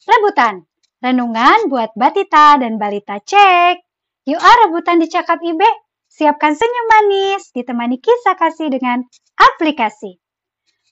Rebutan, renungan buat batita dan balita cek. Yuk rebutan di Cakap Ibe, siapkan senyum manis, ditemani kisah kasih dengan aplikasi.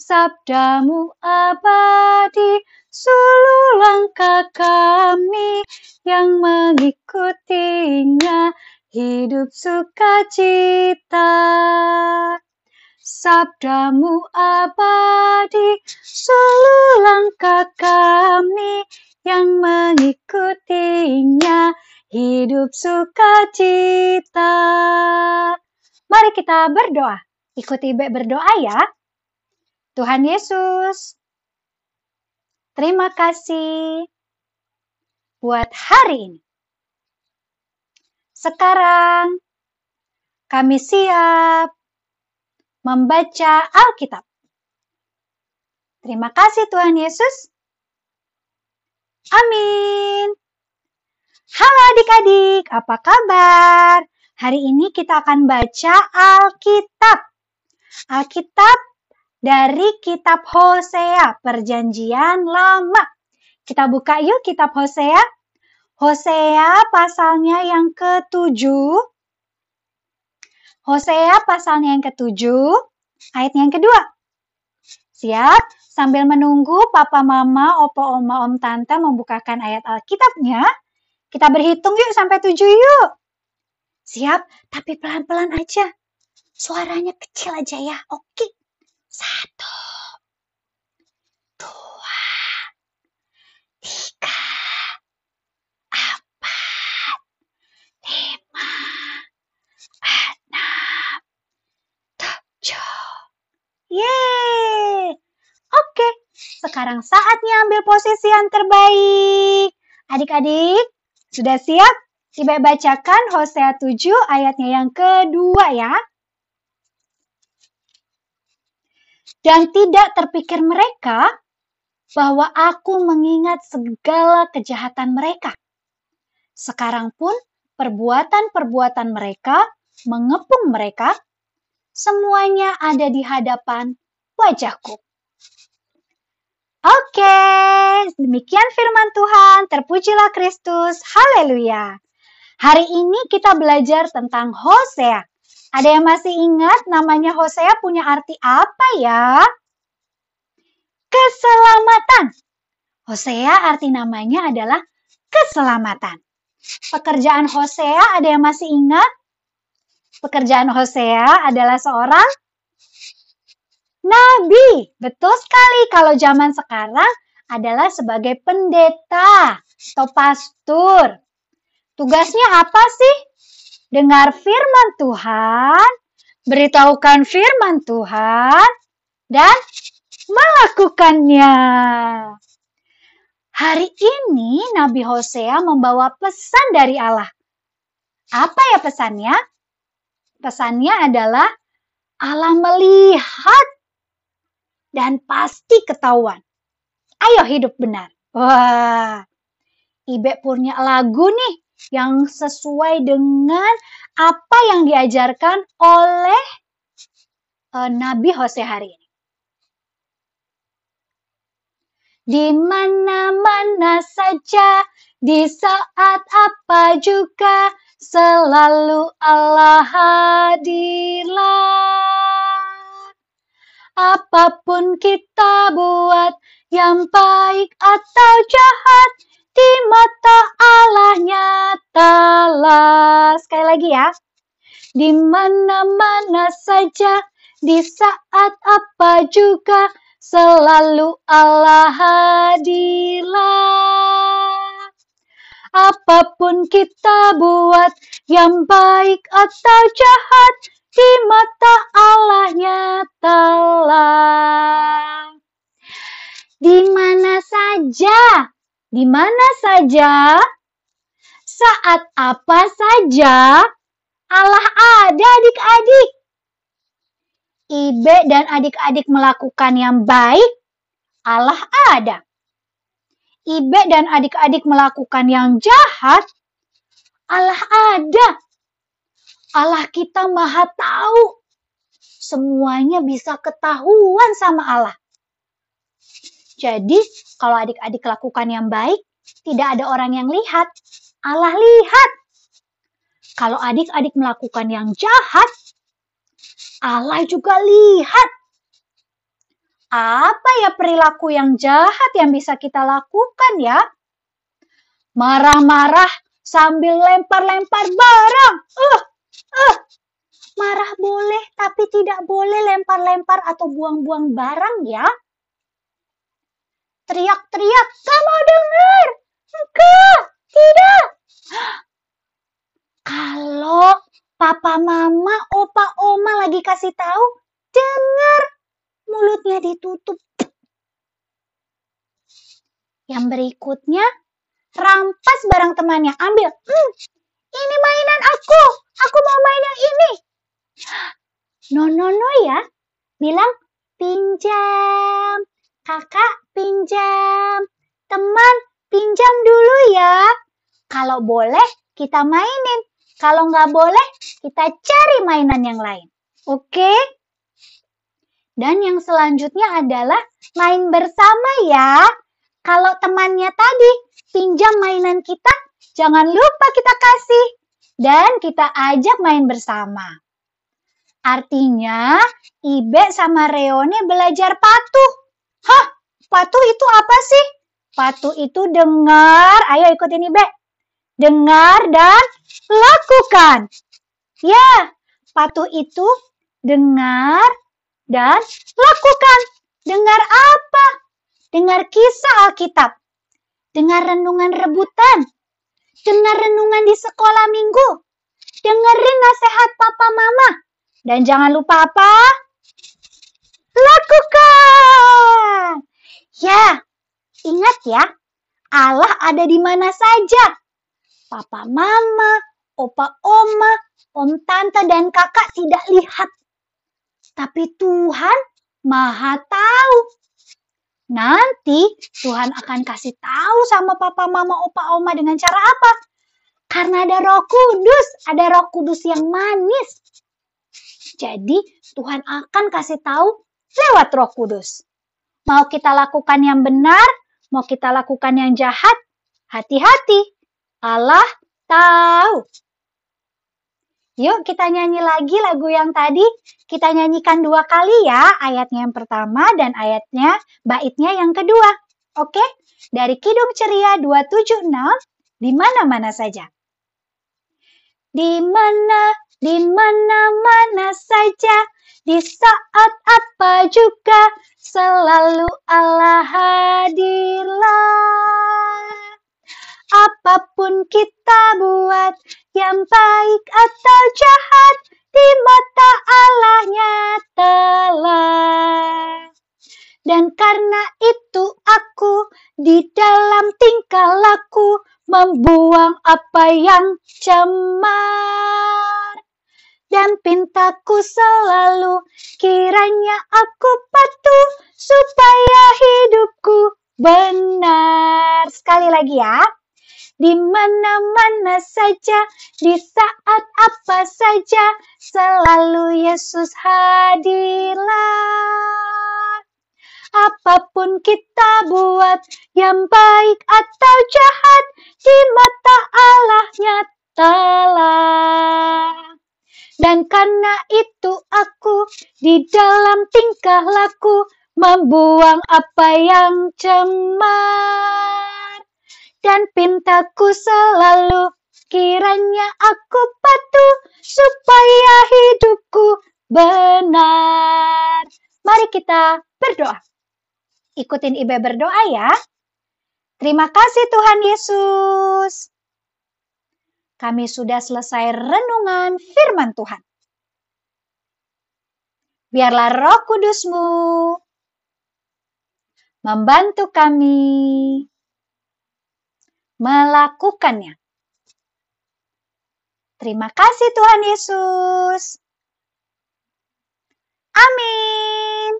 Sabdamu abadi, suluh langkah kami yang mengikutinya, hidup sukacita. Sabdamu abadi, suluh langkah kami yang mengikutinya, hidup sukacita. Mari kita berdoa. Ikuti Ibe berdoa ya. Tuhan Yesus, terima kasih buat hari ini. Sekarang kami siap membaca Alkitab. Terima kasih Tuhan Yesus. Amin. Halo adik-adik, apa kabar? Hari ini kita akan baca Alkitab. Alkitab dari kitab Hosea, Perjanjian Lama. Kita buka yuk kitab Hosea. Hosea pasalnya yang ke-7. Hosea pasalnya yang ke-7, ayat yang kedua. Siap? Sambil menunggu papa, mama, opa, oma, om, tante membukakan ayat Alkitabnya, kita berhitung yuk sampai 7 yuk. Siap? Tapi pelan-pelan aja. Suaranya kecil aja ya. Oke. 1, 2, 3, 4, 5, 6, 7. Yeay. Oke, sekarang saatnya ambil posisi yang terbaik. Adik-adik, sudah siap? Ibe bacakan Hosea 7 ayatnya yang kedua ya. Dan tidak terpikir mereka bahwa aku mengingat segala kejahatan mereka. Sekarang pun perbuatan-perbuatan mereka mengepung mereka. Semuanya ada di hadapan wajahku. Oke, demikian firman Tuhan. Terpujilah Kristus. Haleluya. Hari ini kita belajar tentang Hosea. Ada yang masih ingat namanya Hosea punya arti apa ya? Keselamatan. Hosea arti namanya adalah keselamatan. Pekerjaan Hosea ada yang masih ingat? Pekerjaan Hosea adalah seorang nabi. Betul sekali, kalau zaman sekarang adalah sebagai pendeta atau pastor. Tugasnya apa sih? Dengar firman Tuhan, beritahukan firman Tuhan, dan melakukannya. Hari ini Nabi Hosea membawa pesan dari Allah. Apa ya pesannya? Pesannya adalah Allah melihat dan pasti ketahuan. Ayo hidup benar. Wah, Ibe punya lagu nih yang sesuai dengan apa yang diajarkan oleh Nabi Hosea hari ini. Di mana-mana saja, di saat apa juga, selalu Allah hadirlah. Apapun kita buat, yang baik atau jahat, di mata Allah nyatalah. Sekali lagi ya. Di mana-mana saja, di saat apa juga, selalu Allah hadirlah. Apapun kita buat, yang baik atau jahat, di mata Allah nyatalah. Di mana saja, saat apa saja, Allah ada adik-adik. Ibe dan adik-adik melakukan yang baik, Allah ada. Ibe dan adik-adik melakukan yang jahat, Allah ada. Allah kita maha tahu. Semuanya bisa ketahuan sama Allah. Jadi, kalau adik-adik lakukan yang baik, tidak ada orang yang lihat. Allah lihat. Kalau adik-adik melakukan yang jahat, Allah juga lihat. Apa ya perilaku yang jahat yang bisa kita lakukan ya? Marah-marah sambil lempar-lempar barang. Marah boleh, tapi tidak boleh lempar-lempar atau buang-buang barang ya. Teriak-teriak, kamu dengar? Enggak, tidak. Kalau papa mama, opa oma lagi kasih tahu, dengar, mulutnya ditutup. Yang berikutnya, rampas barang temannya, ambil. Ini mainan aku mau main yang ini. No ya, bilang pinjam. Kakak pinjam, teman pinjam dulu ya. Kalau boleh kita mainin, kalau nggak boleh kita cari mainan yang lain. Oke? Dan yang selanjutnya adalah main bersama ya. Kalau temannya tadi pinjam mainan kita, jangan lupa kita kasih. Dan kita ajak main bersama. Artinya, Ibe sama Reone belajar patuh. Hah, patuh itu apa sih? Patuh itu dengar, ayo ikut ini, Be. Dengar dan lakukan. Ya, patuh itu dengar dan lakukan. Dengar apa? Dengar kisah Alkitab. Dengar renungan rebutan. Dengar renungan di sekolah minggu. Dengerin nasihat papa mama. Dan jangan lupa apa? Lakukan. Ya, ingat ya, Allah ada di mana saja. Papa mama, opa oma, om tante dan kakak tidak lihat. Tapi Tuhan Maha tahu. Nanti Tuhan akan kasih tahu sama papa mama, opa oma dengan cara apa? Karena ada Roh Kudus yang manis. Jadi Tuhan akan kasih tahu lewat Roh Kudus. Mau kita lakukan yang benar, mau kita lakukan yang jahat, hati-hati. Allah tahu. Yuk kita nyanyi lagi lagu yang tadi. Kita nyanyikan 2 kali ya. Ayatnya yang pertama dan baitnya yang kedua. Oke? Dari Kidung Ceria 276, di mana-mana saja. Di mana-mana saja. Di saat apa juga selalu Allah hadirlah. Apapun kita buat yang baik atau jahat di mata Allah nyatalah. Dan karena itu aku di dalam tingkah laku membuang apa yang cemar. Dan pintaku selalu kiranya aku patuh supaya hidupku benar. Sekali lagi ya. Di mana-mana saja, di saat apa saja, selalu Yesus hadirlah. Apapun kita buat, yang baik atau jahat, di mata Allah nyatalah. Dan karena itu aku di dalam tingkah laku membuang apa yang cemar. Dan pintaku selalu kiranya aku patuh supaya hidupku benar. Mari kita berdoa. Ikutin Ibe berdoa ya. Terima kasih Tuhan Yesus. Kami sudah selesai renungan firman Tuhan. Biarlah Roh Kudus-Mu membantu kami melakukannya. Terima kasih Tuhan Yesus. Amin.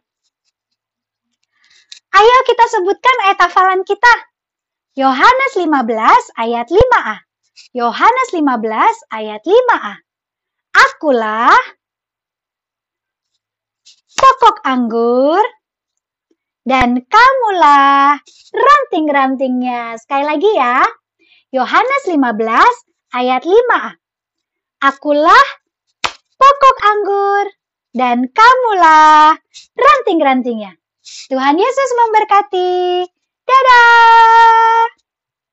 Ayo kita sebutkan ayat hafalan kita. Yohanes 15 ayat 5a. Yohanes 15 ayat 5a. Akulah pokok anggur dan kamulah ranting-rantingnya. Sekali lagi ya, Yohanes 15 ayat 5a. Akulah pokok anggur dan kamulah ranting-rantingnya. Tuhan Yesus memberkati. Dadah!